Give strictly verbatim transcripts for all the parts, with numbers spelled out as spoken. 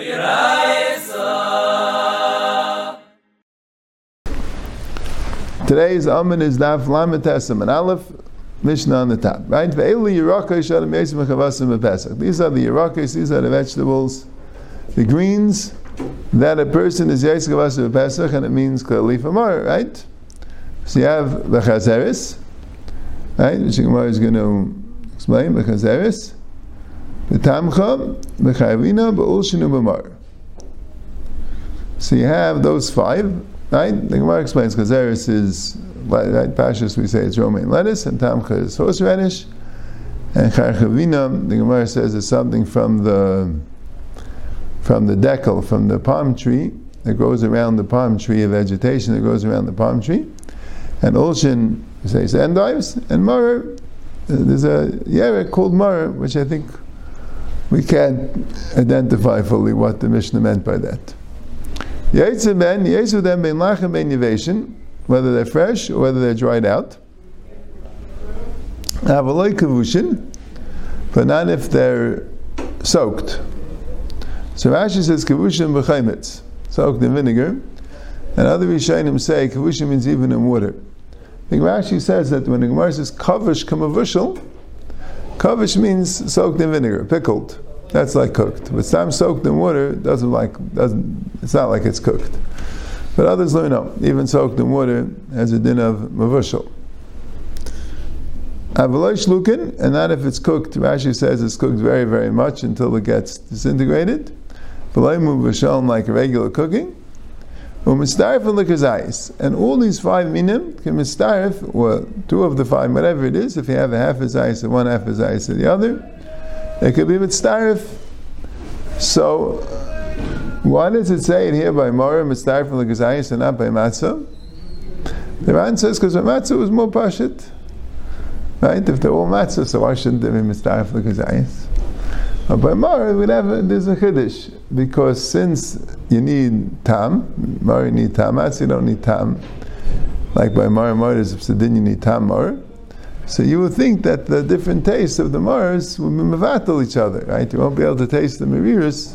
Today's amud is daf lamed tes and alef, Mishnah on the top, right? These are the yerakos, these are the vegetables, the greens, that a person is yotzei bahen b'pesach, and it means k'dei f'mar, right? So you have the chazeres, right? Which the Gemara is going to explain, the chazeres, the tamcha, the k'chaivina, the ulshin b'mar. So you have those five, right? The Gemara explains chazeres is, right, pashas we say it's romaine lettuce, and tamcha is horseradish, and k'chaivina, the Gemara says, is something from the from the decal, from the palm tree that grows around the palm tree, a vegetation that grows around the palm tree. And ulshin, we say, is endives. And mara, there's a yerik called mara, which I think we can't identify fully what the Mishnah meant by that. Yetsu them, Yetsu them, bein lachem bein yiveshin, whether they're fresh or whether they're dried out. Avaloi kavushin, but not if they're soaked. So Rashi says kavushin b'chaimetz, soaked in vinegar, and other Rishonim say kavushin means even in water. I think Rashi says that when the Gemara says kavush kamavushal, kavush means soaked in vinegar, pickled. That's like cooked. But some soaked in water doesn't like doesn't. It's not like it's cooked. But others learn no, even soaked in water has a din of mavushal. Avaloi shlukin, and not if it's cooked. Rashi says it's cooked very very much until it gets disintegrated. Like regular cooking, and all these five minim can mistarif, or two of the five, whatever it is. If you have a half as ice of one, half as ice of the other, it could be mistarif. So, why does it say it here by mara mistarif l'kezayis and not by matzah? The Ran says because the matzah was more pashit, right? If they're all matzah, so why shouldn't they be mistarif l'kezayis? By mara, we have there's a Kiddush, because since you need Tam, mara you need Tam, matzah you don't need Tam. Like by mara, mara is psidin, you need Tam mara. So you would think that the different tastes of the maras will be mevatel each other, right? You won't be able to taste the Mariras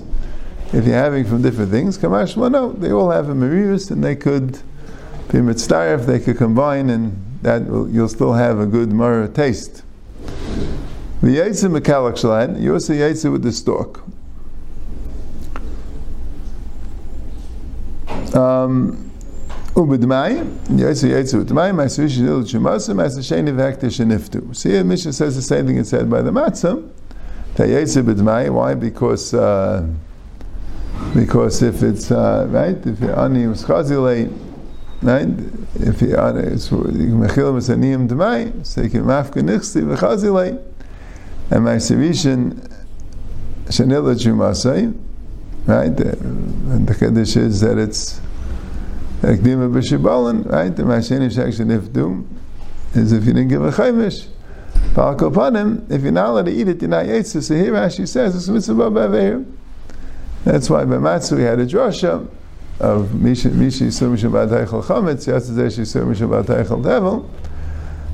if you're having from different things. Kamash, well no, they all have a Mariras, and they could be mitztarf, they could combine, and that will, you'll still have a good mara taste. The Yetsu mekalach shalan, you also Yetsu with the stalk. Um, Ubedmai, Yetsu Yetsu with Dmai, my Swish Nil Chumasa, my Sashani Vaktish and Iftu. See, Mishnah says the same thing it said by the matzah. Yetsu bedmai, why? Because uh, because if it's uh, right, if you're ani uschazilate, right? If you're ani, it's mechilim is aniyim dmai, so you can mafka nichsi v'chazilate. And my Sivishan Shanila Chumasai, right? And the Kiddush is that it's Akdima Bishibalan, right? The Mashanish action if do is if you didn't give a Chaimish, Palkopanim, if you're not allowed to eat it, you're not Yetsu. So here Rashi says it's mitzvah b'avir. That's why by Matsu we had a Drosha of Mishi Sumisha Bataychal Chametz, Yatzadeshi Sumisha Bataychal Devil,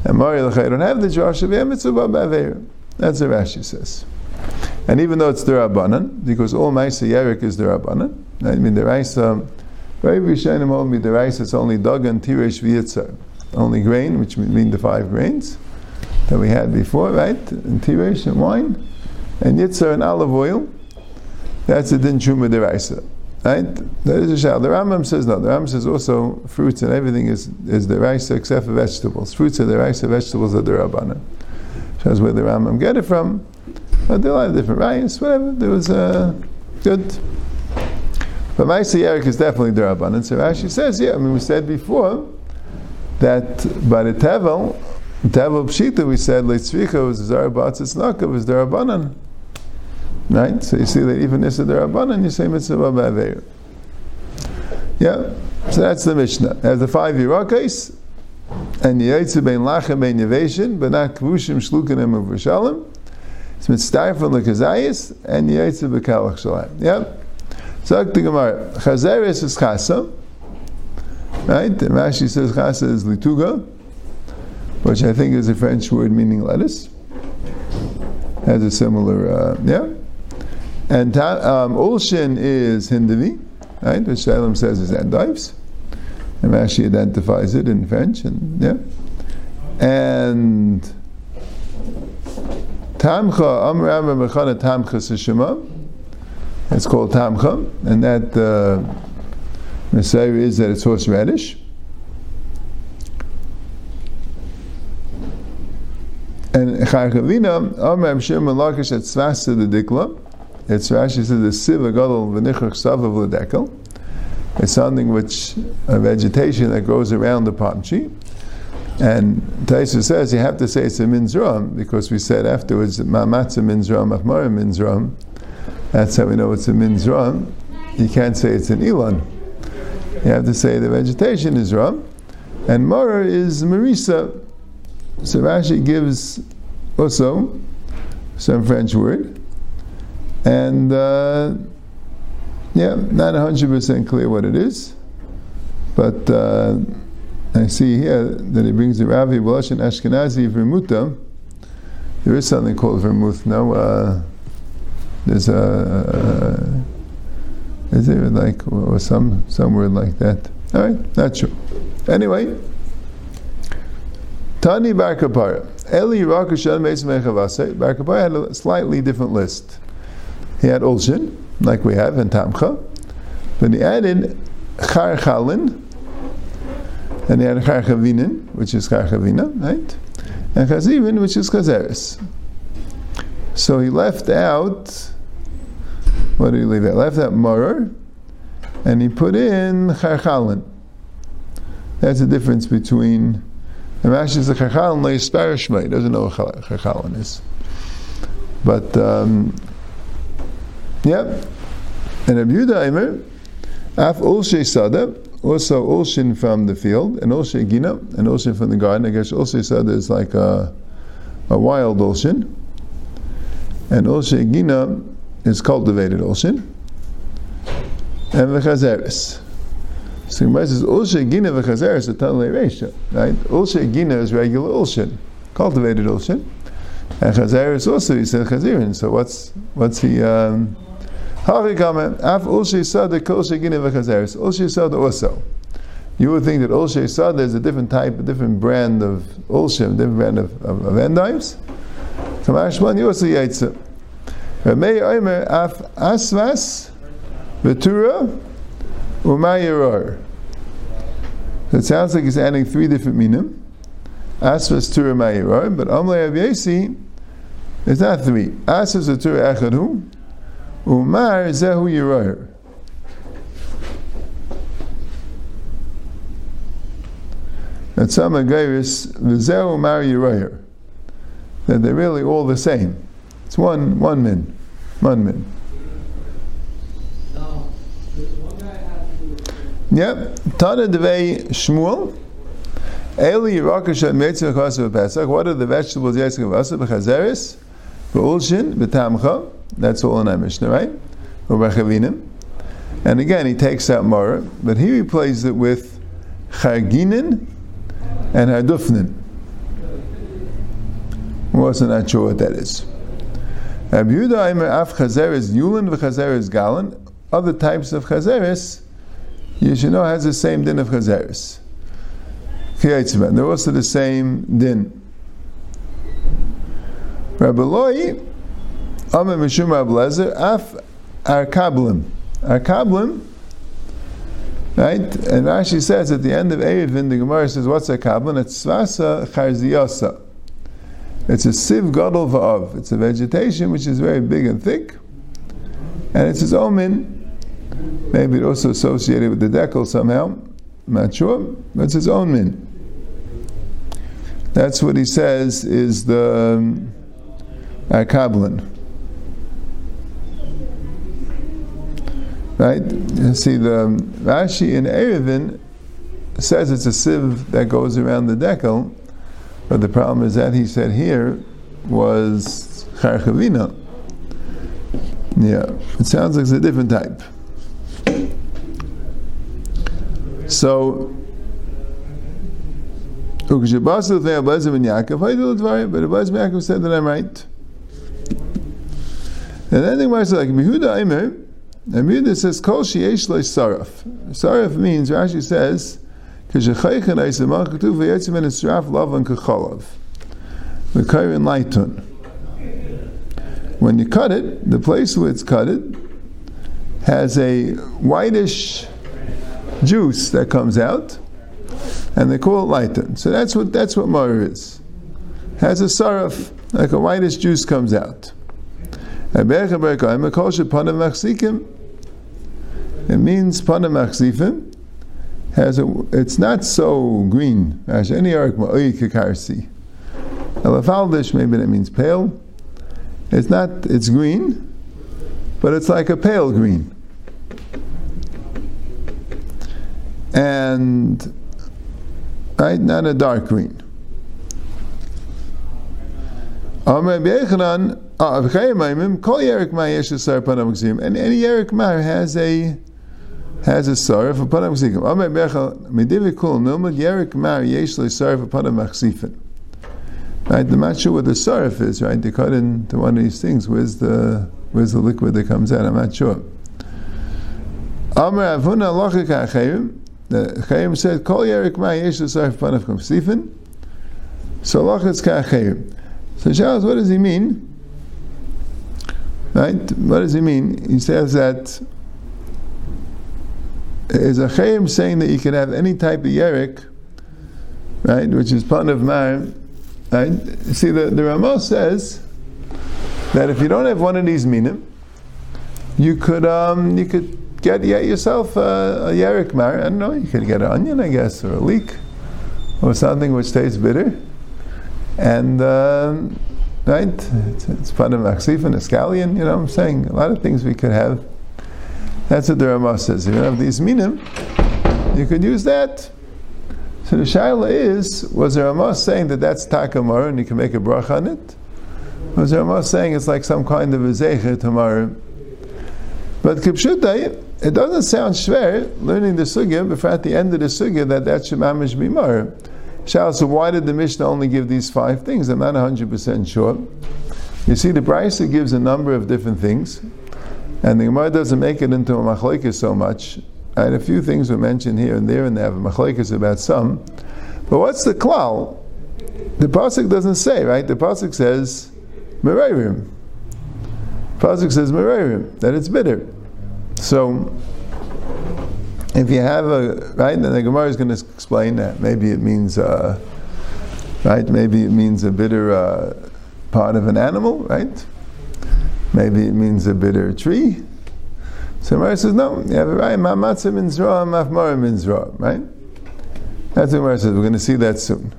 and Mari Lachai don't have the Drosha, we have mitzvah b'avir. That's what Rashi says. And even though it's the Rabbanan, because all Maisa Yerik is the Rabbanan, I mean the Raisa, very Rishonim hold me the Raisa, it's only Dagan, Tiresh, V'yitzar. Only grain, which mean the five grains that we had before, right? And Tiresh and wine, and Yitzar and olive oil. That's the Din Chuma the Raisa, right? That is a shal. The Rambam says no. The Rambam says also fruits and everything is, is the Raisa except for vegetables. Fruits are the Raisa, vegetables are the Rabbanan. That's where the Rambam get it from, but they'll have different rights, whatever. There was a good. But Maisa Yerik is definitely the Rabbanan. So Rashi says, yeah, I mean, we said before that by the Tevel, Tevel Pshita, we said, Leitzvicha was the Zarabatz Tzlaka, was the Rabbanan. Right? So you see that even this is the Rabbanan, you say Mitzvah Ba'aveir. Yeah? So that's the Mishnah. As the five Yerakos, and Yetsu bein lachem bein yiveshin, but not kavushim shlukin and muvushalim. It's mitztarfin l'kezayis and Yetsu b'kalach shalan. Yep. So the Gemara chazeres is chasa, right? Rashi says chasa is lituga, which I think is a French word meaning lettuce. Has a similar uh, yeah. And um, ulshin is Hindavi, right? Which Shalom says is at dives. And Rashi identifies it in French, and yeah. And tamcha, amr amr mechana tamcha seshema. It's called tamcha, and that uh, Messiah is that it's horseradish. And k'chaivina, amr amshir malakish at svasta the dikla. It's Rashi says the siva gadol v'nichach savav l'decal. It's something which a vegetation that grows around the palm tree. And Taisa says you have to say it's a minzram, because we said afterwards that matzah minzram, machmara minzram. That's how we know it's a minzram. You can't say it's an elon. You have to say the vegetation is ram, and mara is marisa. So Rashi gives also some French word, and. Uh, Yeah, not one hundred percent clear what it is, but uh, I see here that he brings the Ravi Balash and Ashkenazi Vermuta. There is something called vermouth now. Uh, there's a, uh, is there like, or some, some word like that? All right, not sure. Anyway, Tani Bar Kapara. Eli Rakushan Mesmechavase. Bar Kapara had a slightly different list. He had Ulshin, like we have in Tamcha, but he added Char Chalin, and he had Char Chavinin, which is Char Chavina, right? And Chazivin, which is Chazeres. So he left out, what did he leave out? Left out Maror, and he put in Char Chalin. That's the difference between, and Rashi is a Char Chalin, like Sparishma, he doesn't know what Char Chalin is. But, um, Yep, and Rabbi Yehuda Omer, af ulshe sada, also ulshin from the field, and ulshe gina, and ulshin from the garden. I guess ulshe sada is like a, a wild ulshin, and ulshe gina is cultivated ulshin, and v'chazeres. So Gemara says ulshe gina v'chazeres a tana le'reisha, right? Ulshe gina is regular ulshin, cultivated ulshin, and chazeres also he said chazirin. So what's what's he? Um, Af Ulshe Sada Kolshe Gina v'Chazeres. Ulshe Sada also. You would think that Ulshe Sada is a different type, a different brand of Ulshim, different brand of, of, of endives. From Ashman, you also Yetsu. Ramei Omer Af Asvas V'Tura Umayeror. It sounds like he's adding three different minim. Asvas Tura Mayeror, but Omle Av Yesi is not three. Asvas V'Tura Echadhu. Umar Zehu Yeroyer. That's some Ageiris, Zehu Umar Yeroyer. That they're really all the same. It's one one min. One min. No. One guy has to do it. Yep. Tana Devei Shmuel. Eli Yerakos Meitzu Chasa B'Pesach. What are the vegetables Yitzchak Vasa? B'Chazeres, B'Ulshin, B'Tamcha. That's all in our Mishnah, right? And again, he takes out Mara, but here he replaces it with Charginin and Hardufnin. I'm also not sure what that is. Rabbi Yehuda Omer af Chazeres Yulin v'Chazeres Galin. Other types of Chazeres, you should know, has the same din of Chazeres. They're also the same din. Rabbi Loi Amar Mishum Rablezer af arkablim, arkablim, right? And Rashi says at the end of Erevin, the Gemara says, "What's arkablim?" It's svasa charziyasa. It's a siv gadol va'av. It's a vegetation which is very big and thick, and it's his omen. Maybe it also associated with the decal somehow. Not sure, but it's his own min. That's what he says is the um, arkablim. Right? You see, the Rashi in Erevin says it's a sieve that goes around the decal, but the problem is that he said here was charchavina. Yeah, it sounds like it's a different type. So, but Yaakov said that I'm right. And then the Gemara says, like, Mihuda Aimer, and Mihuda says, Kol sheyesh lo saraf. Saraf means, Rashi says, when you cut it, the place where it's cut it has a whitish juice that comes out, and they call it leiton. So that's what that's what mara is. Has a saraf, like a whitish juice comes out. It means panamachzifim. Has a, it's not so green. Any arik ma'oy kakarsi. Alafaldish, maybe that means pale. It's not, it's green, but it's like a pale green. And, right, not a dark green. And any yerik ma'ar has a has a sarif for panam machzifim. Amar bechal medivikul nomad yerik mar yeshli sarif for panam machzifim. Right, I'm not sure what the sarif is. Right, they cut into one of these things. Where's the where's the liquid that comes out? I'm not sure. Amar avuna lachika chayim. The chayim said kol yerik mar yeshli sarif for panam machzifim. So lachitz ka chayim. So Shalos, what does he mean? Right, what does he mean? He says that. Is a chayim saying that you can have any type of yerik, right, which is pan of mar, right? See, the, the Ramos says that if you don't have one of these minim, you could um, you could get, get yourself a, a yerik mar. I don't know, you could get an onion, I guess, or a leek, or something which tastes bitter, and um, right, it's, it's pan of machzif and a scallion. You know what I'm saying? A lot of things we could have. That's what the Rama says. If you have these minim, you could use that. So the shaila is, was the Rama saying that that's takamara and you can make a bracha on it? Was the Rama saying it's like some kind of a zecher tamara? But kipshutai, it doesn't sound shver, learning the sugya, but at the end of the sugya, that that should mamish be mara. Shaila, so why did the Mishnah only give these five things? I'm not one hundred percent sure. You see, the Braisa gives a number of different things. And the Gemara doesn't make it into a machlokes so much. And a few things were mentioned here and there, and they have a machlokes about some. But what's the klal? The pasuk doesn't say, right? The pasuk says mereirim. Pasuk says mereirim, that it's bitter. So if you have a right, then the Gemara is going to explain that. Maybe it means uh, right. Maybe it means a bitter uh, part of an animal, right? Maybe it means a bitter tree. So Mara says, no, you have it right. Ma matzah min zra, ma mara min zra, right? That's what Mara says. We're going to see that soon.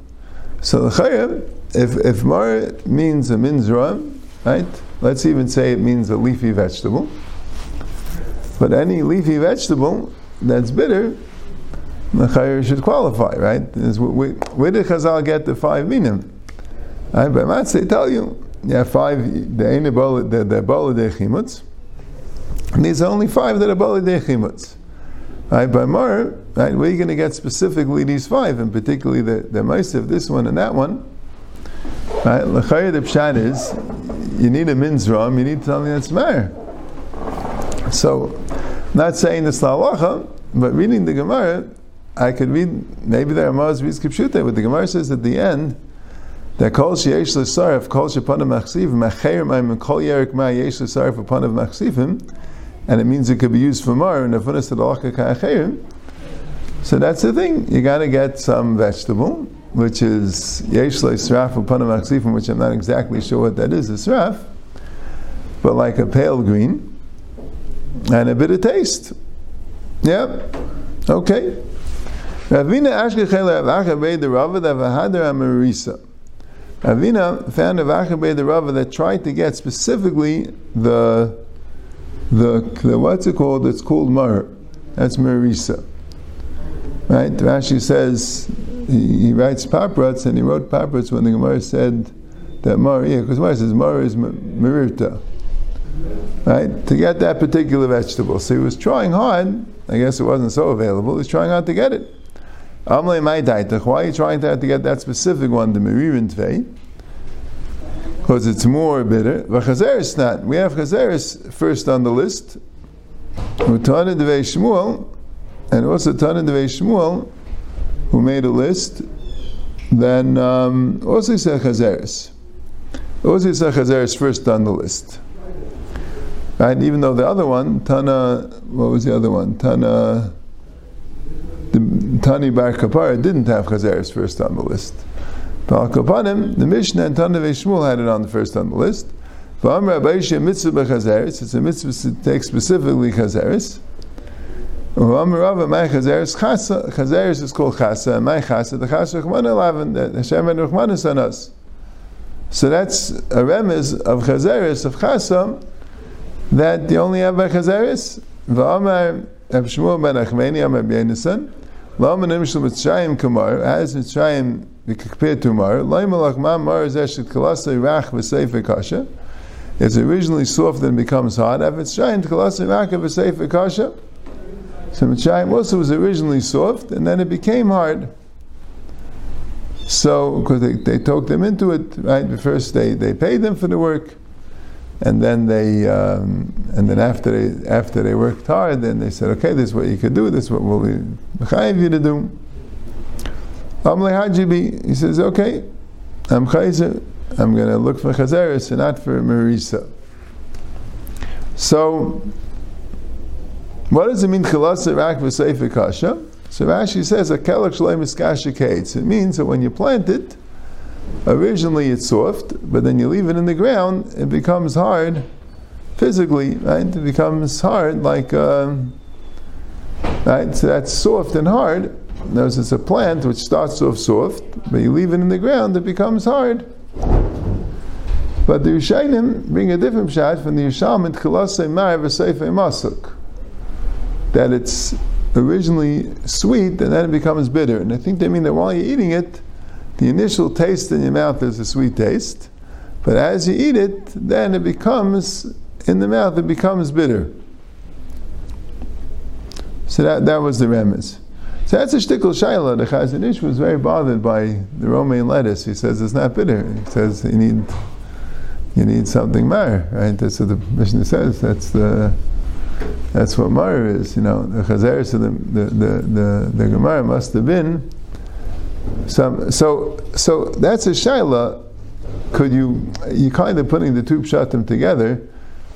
So l'chayim, if if mara means a min zra, right? Let's even say it means a leafy vegetable. But any leafy vegetable that's bitter, l'chayim should qualify, right? Where did Chazal get the five minim? Right, by matzah, they tell you. You have five, the ain't bol, the the bol de chimutz. These are only five that are bol de chimutz. Right, by mar, right, where are you going to get specifically these five, and particularly the the ma'aseh, this one and that one? Right, l'chayr the pshat is, you need a minzram, you need something that's mar. So, not saying this la'alacha, but reading the Gemara, I could read maybe the Ramaz reads kipshute, but the Gemara says at the end. That kol sheyesh l'sarif, kol she'panav machzivim, acher ma'im, kol yerik ma'yesh l'sarif upanav machzivim, and it means it could be used for mar, and afunas t'dalaka ka'acherim. So that's the thing. You got to get some vegetable, which is yesh l'sarif upanav machzivim, which I'm not exactly sure what that is, l'sarif, but like a pale green, and a bit of taste. Yep. Okay. Ravina ashkechel rav achabei the rava that v'hadar Mariras. Avina found a Vachabay the Rava that tried to get specifically the the, the what's it called? It's called Mar. That's Marisa. Right? Rashi says he, he writes Paprats, and he wrote Paprats when the Gemara said that Mar, yeah, because Mar says Mar is Merirta. Right? To get that particular vegetable. So he was trying hard, I guess it wasn't so available, he was trying hard to get it. Why are you trying to, have to get that specific one, the Meririn Tvei? because it's more bitter. V'chazeres not. We have chazeres first on the list. U'tanen devei Shmuel, and also tanen devei Shmuel, who made a list, then um, also said chazeres. Also said chazeres first on the list. Right? Even though the other one, Tana, what was the other one? Tana, the, Tani Bar Kapara didn't have chazeres first on the list. The Mishnah and Tana Veshmuel had it on the first on the list. It's a mitzvah to take specifically chazeres. Chazeres is called chasa, and my chasa, the chasa Rachman eleven, that Hashem and Rachman is on us. So that's a remez of chazeres, of chasa, that you only have by chazeres. V'amar Shmuel ben Achmeni, Amar B'yenesan, L'amar Nimshul Mitzrayim Kamar, as Mitzrayim compared to Mar, it's originally soft then becomes hard. So Mitzrayim also was originally soft and then it became hard. So because they, they talked them into it, right? First they, they paid them for the work, and then they um, and then after they after they worked hard, then they said, okay, this is what you could do, this is what we'll be mechayiv you to do. He says, okay, I'm chazer, I'm going to look for chazeres and not for Marisa. So, what does it mean, chalasa rak v'seifa kasha? So Rashi says, a kelach shleim is kasha kates. It means that when you plant it, originally it's soft, but then you leave it in the ground, it becomes hard physically, right? It becomes hard like, uh, right? So that's soft and hard. Notice it's a plant which starts off soft, but you leave it in the ground, it becomes hard. But the Rishonim bring a different pshat from the Yerushalmi, Tchilasei Mar V'Seifei Masuk, that it's originally sweet and then it becomes bitter. And I think they mean that while you're eating it, the initial taste in your mouth is a sweet taste, but as you eat it, then it becomes, in the mouth, it becomes bitter. So that, that was the remez. So that's a shtickle shayla. The Chazanish was very bothered by the romaine lettuce. He says it's not bitter. He says you need you need something mara, right? That's what the Mishnah says. That's the that's what mara is. You know, the chazeres of the the the, the, the Gemara must have been some. So so that's a shayla. Could you you kind of putting the two pshatim together?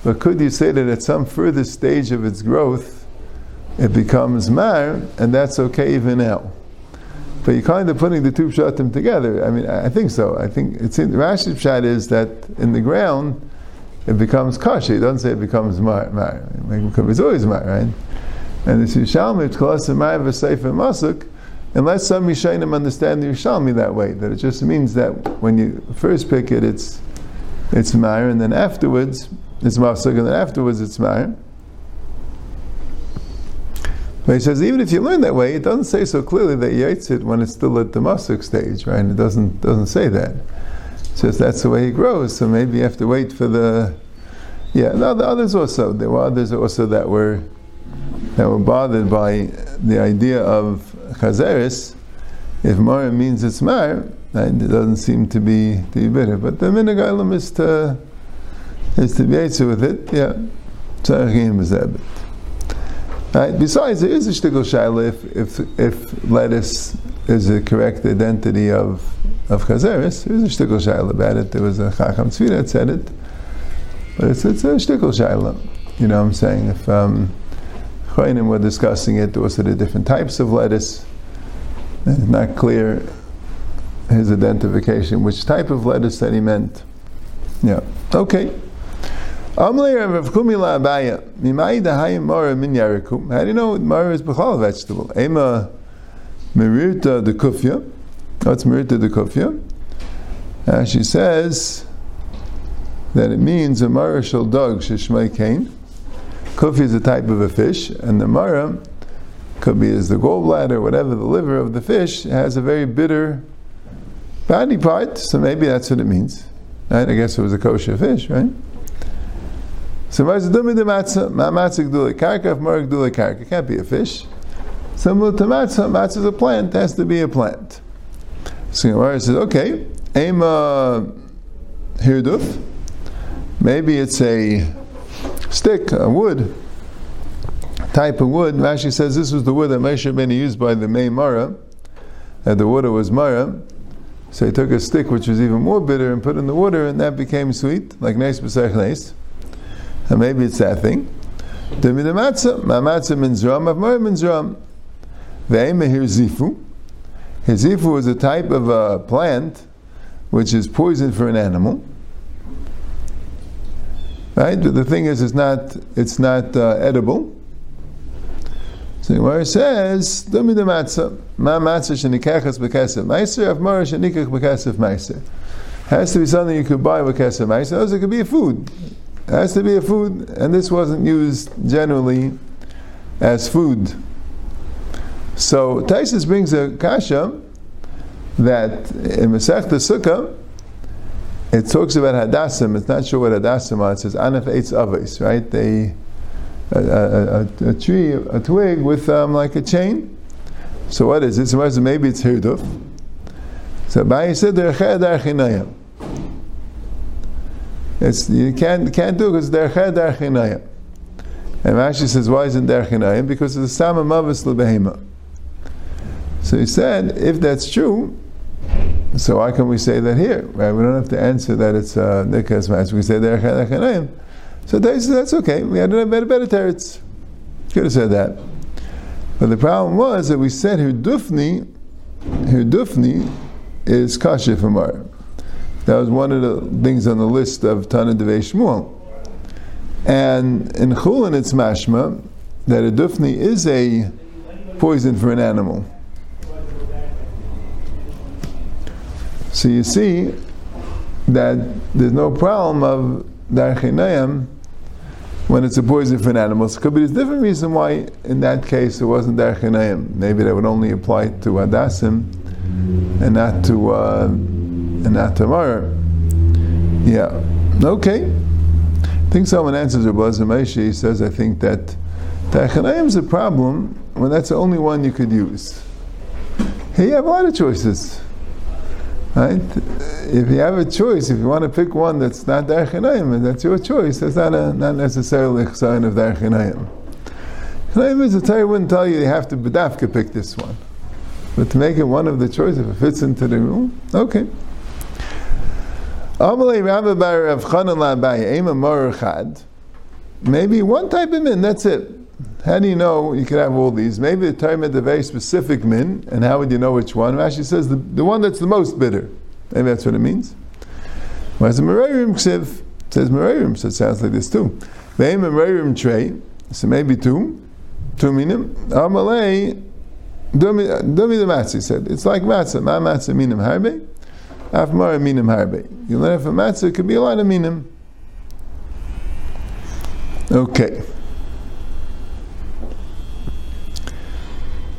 But could you say that at some further stage of its growth, it becomes mar, and that's okay even now? But you're kind of putting the two pshatim together. I mean, I think so. I think it's in, the Rashi pshat is that in the ground it becomes kasha. It doesn't say it becomes mar. mar. It's always mar, right? And it's Yerushalmi, it's Chalasim Mar V'Seifim Masuk, unless some Rishonim understand the Yerushalmi that way, that it just means that when you first pick it, it's it's mar, and then afterwards it's masuk, and then afterwards it's mar. But he says, even if you learn that way, it doesn't say so clearly that you eats it when it's still at the masuk stage, right? It doesn't doesn't say that. It says that's the way it grows, so maybe you have to wait for the... Yeah, no, the others also. There were others also that were that were bothered by the idea of chazeres. If mara means it's mar, and it doesn't seem to be to be bitter. But the minhag olam is to is to be yetzer with it, yeah. Tzarachim is that bit. Right? Besides, there is a shtickle shayla if, if if lettuce is a correct identity of of chazeres. There is a shtickle shayla about it. There was a chacham tzvi that said it, but it's it's a shtickle shayla. You know what I'm saying? If um, Choinim were discussing it, also the different types of lettuce. It's not clear his identification, which type of lettuce that he meant. Yeah. Okay. How do you know mara is b'chal vegetable? Ema merita de kufya. What's merita de kufya? Uh, she says that it means a mara shel dog sheshmei kain. Kufya is a type of a fish, and the mara could be as the gallbladder, whatever the liver of the fish has a very bitter body part. So maybe that's what it means. Right? I guess it was a kosher fish, right? So matzah dumi de matzah, ma matzah gdula karka, if mara gdula karka, it can't be a fish. Similar to matzah, matzah is a plant, has to be a plant. So Gemara says, okay, ema hirduf. Maybe it's a stick, a wood, type of wood. Rashi says this was the wood that might have been used by the May Mara, that the water was Mara. So he took a stick which was even more bitter and put in the water, and that became sweet, like nice b'sach nice. And maybe it's that thing. The matzah, ma matzah min zram, ma mara min zram. Ve'ema hirzifu. Hirzifu is a type of a plant which is poison for an animal. Right? But the thing is, it's not it's not uh, edible. So the Gemara says, "Dumi the matzah, ma matzah shenikachas b'kasef meiser, af mara shenikach b'kasef meiser." Has to be something you could buy with kasef meiser. Also, it could be a food. It has to be a food, and this wasn't used generally as food. So Taisus brings a kasha that in Masechta Sukkah, it talks about hadassim. It's not sure what hadassim are. It says anaf eitz avos, right? They, a, a, a, a tree, a twig with um, like a chain. So what is it? So maybe it's hirduf. So Abaye said derechei darchinayim. It's you can't can't do because derechei darchinayim. And Rashi says, why isn't darchinayim? Because it's a sama mavus lebehema. So he said, if that's true. So why can we say that here? Right? We don't have to answer that it's uh, nikas match. We say derech hanayim. So that's okay. We had a better better teretz. Could have said that. But the problem was that we said hirdufni, hirdufni is kasha for mara. That was one of the things on the list of Tana Devei Shmuel. And in Chulin it's mashma that hirdufni is a poison for an animal. So you see that there's no problem of darchinayim when it's a poison for an animal. So it could be a different reason why in that case it wasn't darchinayim. Maybe that would only apply to hadassim and not to uh, and not to mara. Yeah. Okay. I think someone answers Rabbi Elazar Moshe. He says, I think that darchinayim is a problem when that's the only one you could use. Here you have a lot of choices. Right? If you have a choice, if you want to pick one that's not darchinayim, that's your choice. That's not a, not necessarily a chsayin of darchinayim. Darchinayim is a Torah wouldn't tell you you have to bedafka pick this one, but to make it one of the choice if it fits into the rule, okay. Maybe one type of min. That's it. How do you know you could have all these? Maybe the Torah meant a very specific min, and how would you know which one? Rashi says the, the one that's the most bitter. Maybe that's what it means. Whereas the Mereirim Ksiv says Mereirim, so it sounds like this too. Ve'im Mereirim Trey, so maybe two, two minim. Amalei, Dumi the Matzah said. It's like Matzah. Ma Matzah minim harbe, af mara minim harbe. You learn from Matzah, it could be a lot of minim. Okay.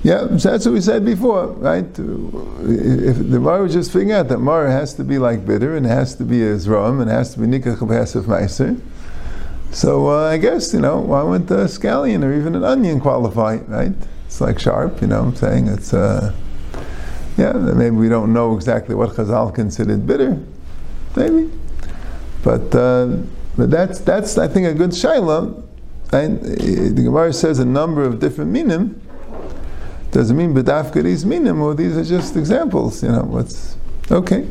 Yeah, so that's what we said before, right? If the Mara was just figuring out that Mara has to be like bitter, and it has to be Ezram, and it has to be Nikach B'Hasef Meiser. So uh, I guess, you know, why wouldn't a scallion or even an onion qualify, right? It's like sharp, you know what I'm saying? It's, uh, yeah, maybe we don't know exactly what Chazal considered bitter, maybe. But, uh, but that's, that's, I think, a good shaila. And the Gemara says a number of different minim. Doesn't mean bedafka these minim, or these are just examples, you know, what's, okay.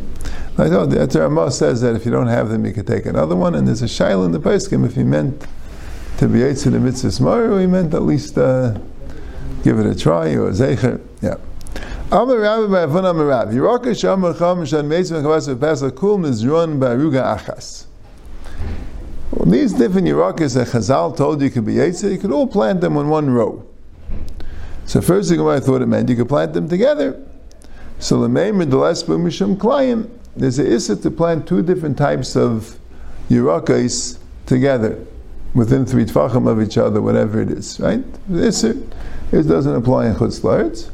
I thought the Rambam says that if you don't have them, you could take another one, and there's a shaila in the Pesachim, if he meant to be Yetsu them mitzvahs more, or he meant at least uh, give it a try, or zecher, yeah. Amar Rabbi B'Avon Amar Rav, yerakos amar cham shan meitzvah chavas v'pasach kul mizron ba'aruga achas. Well, these different yerakos that Chazal told you could be Yetsu, you could all plant them in one row. So first the Gemara thought it meant you could plant them together. So there's an issa to plant two different types of yerakos together, within three tefachim of each other, whatever it is, right? The issa, it doesn't apply in Chutz La'aretz.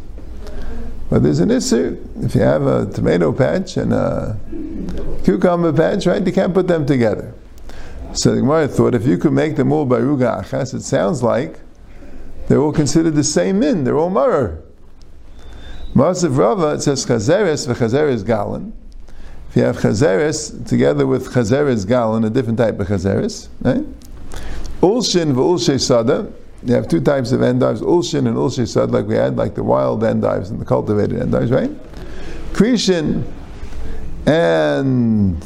But there's an issa, if you have a tomato patch and a cucumber patch, right, you can't put them together. So the Gemara thought if you could make them all by ruga achas, it sounds like they're all considered the same min. They're all marar. Ma'aseh Rava, it says chazeres v'chazeres galan. If you have chazeres together with chazeres gal and a different type of chazeres, right? Ulshin v'ulshe sada. You have two types of endives, ulshin and ulshe sada, like we had, like the wild endives and the cultivated endives, right? Creshin and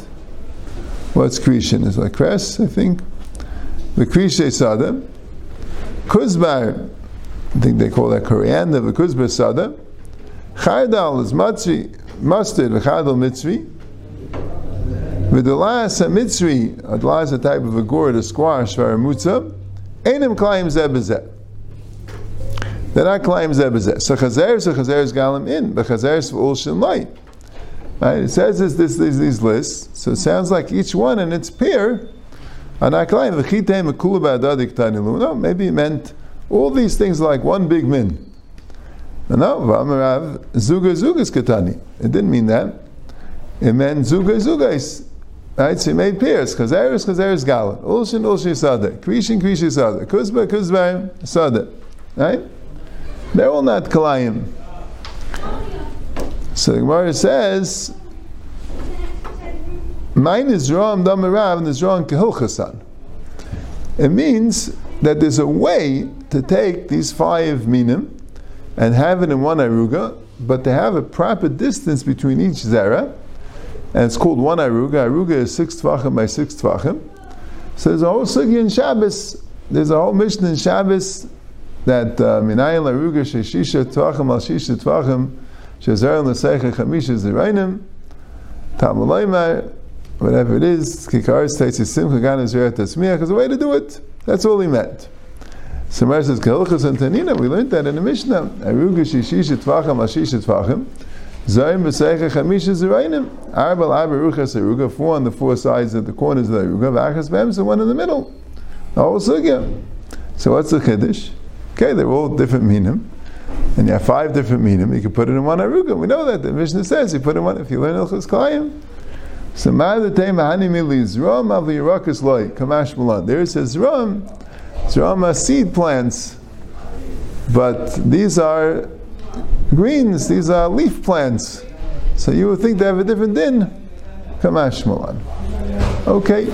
what's creshin? Is like cress, I think. The creshe sada, kuzbar. I think they call that coriander. The kuzbar sada, chardal is matzri. Mustard, v'chadol mitzri, v'dulas mitzri. Adulas is a type of a gourd, a squash, v'aramutza. Einem klaim zeh b'zeh. They're not klaim zeh b'zeh. So chazeres, chazeres galim in, but chazeres v'ulshin light. Right? It says this, this, these, these lists. So it sounds like each one in its pair are not klaim v'chitei mekula ba'adadik tanilu. No, maybe it meant all these things like one big min. No, v'amarav zuga zugas katani. It didn't mean that. It meant zuga zugais. Right? So he made pairs. Chazeres, chazeres galim. Ulshin, ulshin sada. Krishin, krishin sada. Kuzba, kuzba sada. Right? They're all not kalayim. So the Gemara says, mine is wrong, damarav, and is wrong kehilchasan. It means that there's a way to take these five minim and have it in one aruga, but they have a proper distance between each zera, and it's called one aruga. Aruga is six tvachim by six tvachim. So there's a whole sugya in Shabbos, there's a whole Mishnah in Shabbos, that minayin uh, aruga sheshisha tvachim al shisha tvachim, shezerin l'seicha chamisha zerainim, tam loymar, whatever it is, kikar states yisim chagan zeret tasmiach, is a way to do it. That's all he meant. So Mara says, Kehilchas and Tanina, we learned that in the Mishnah. Aruga shishisha tvachim al shisha tvachim. Zayin b'seicha chamisha zirainim. Arba al arba ruchas aruga. Four on the four sides at the corners of the aruga. V'achas b'emes, and one in the middle. The whole sugya. So what's the Kiddush? Okay, they're all different minim. And you have five different minim. You can put it in one aruga. We know that. The Mishnah says you put it in one, if you learn Hilchas Kalayim. So Mara the Tema Hanimil Yizrom av yerakos loy. Kamash Milan. There it says Ram. Drosha seed plants, but these are greens, these are leaf plants. So you would think they have a different din. Kamash Milan. Okay.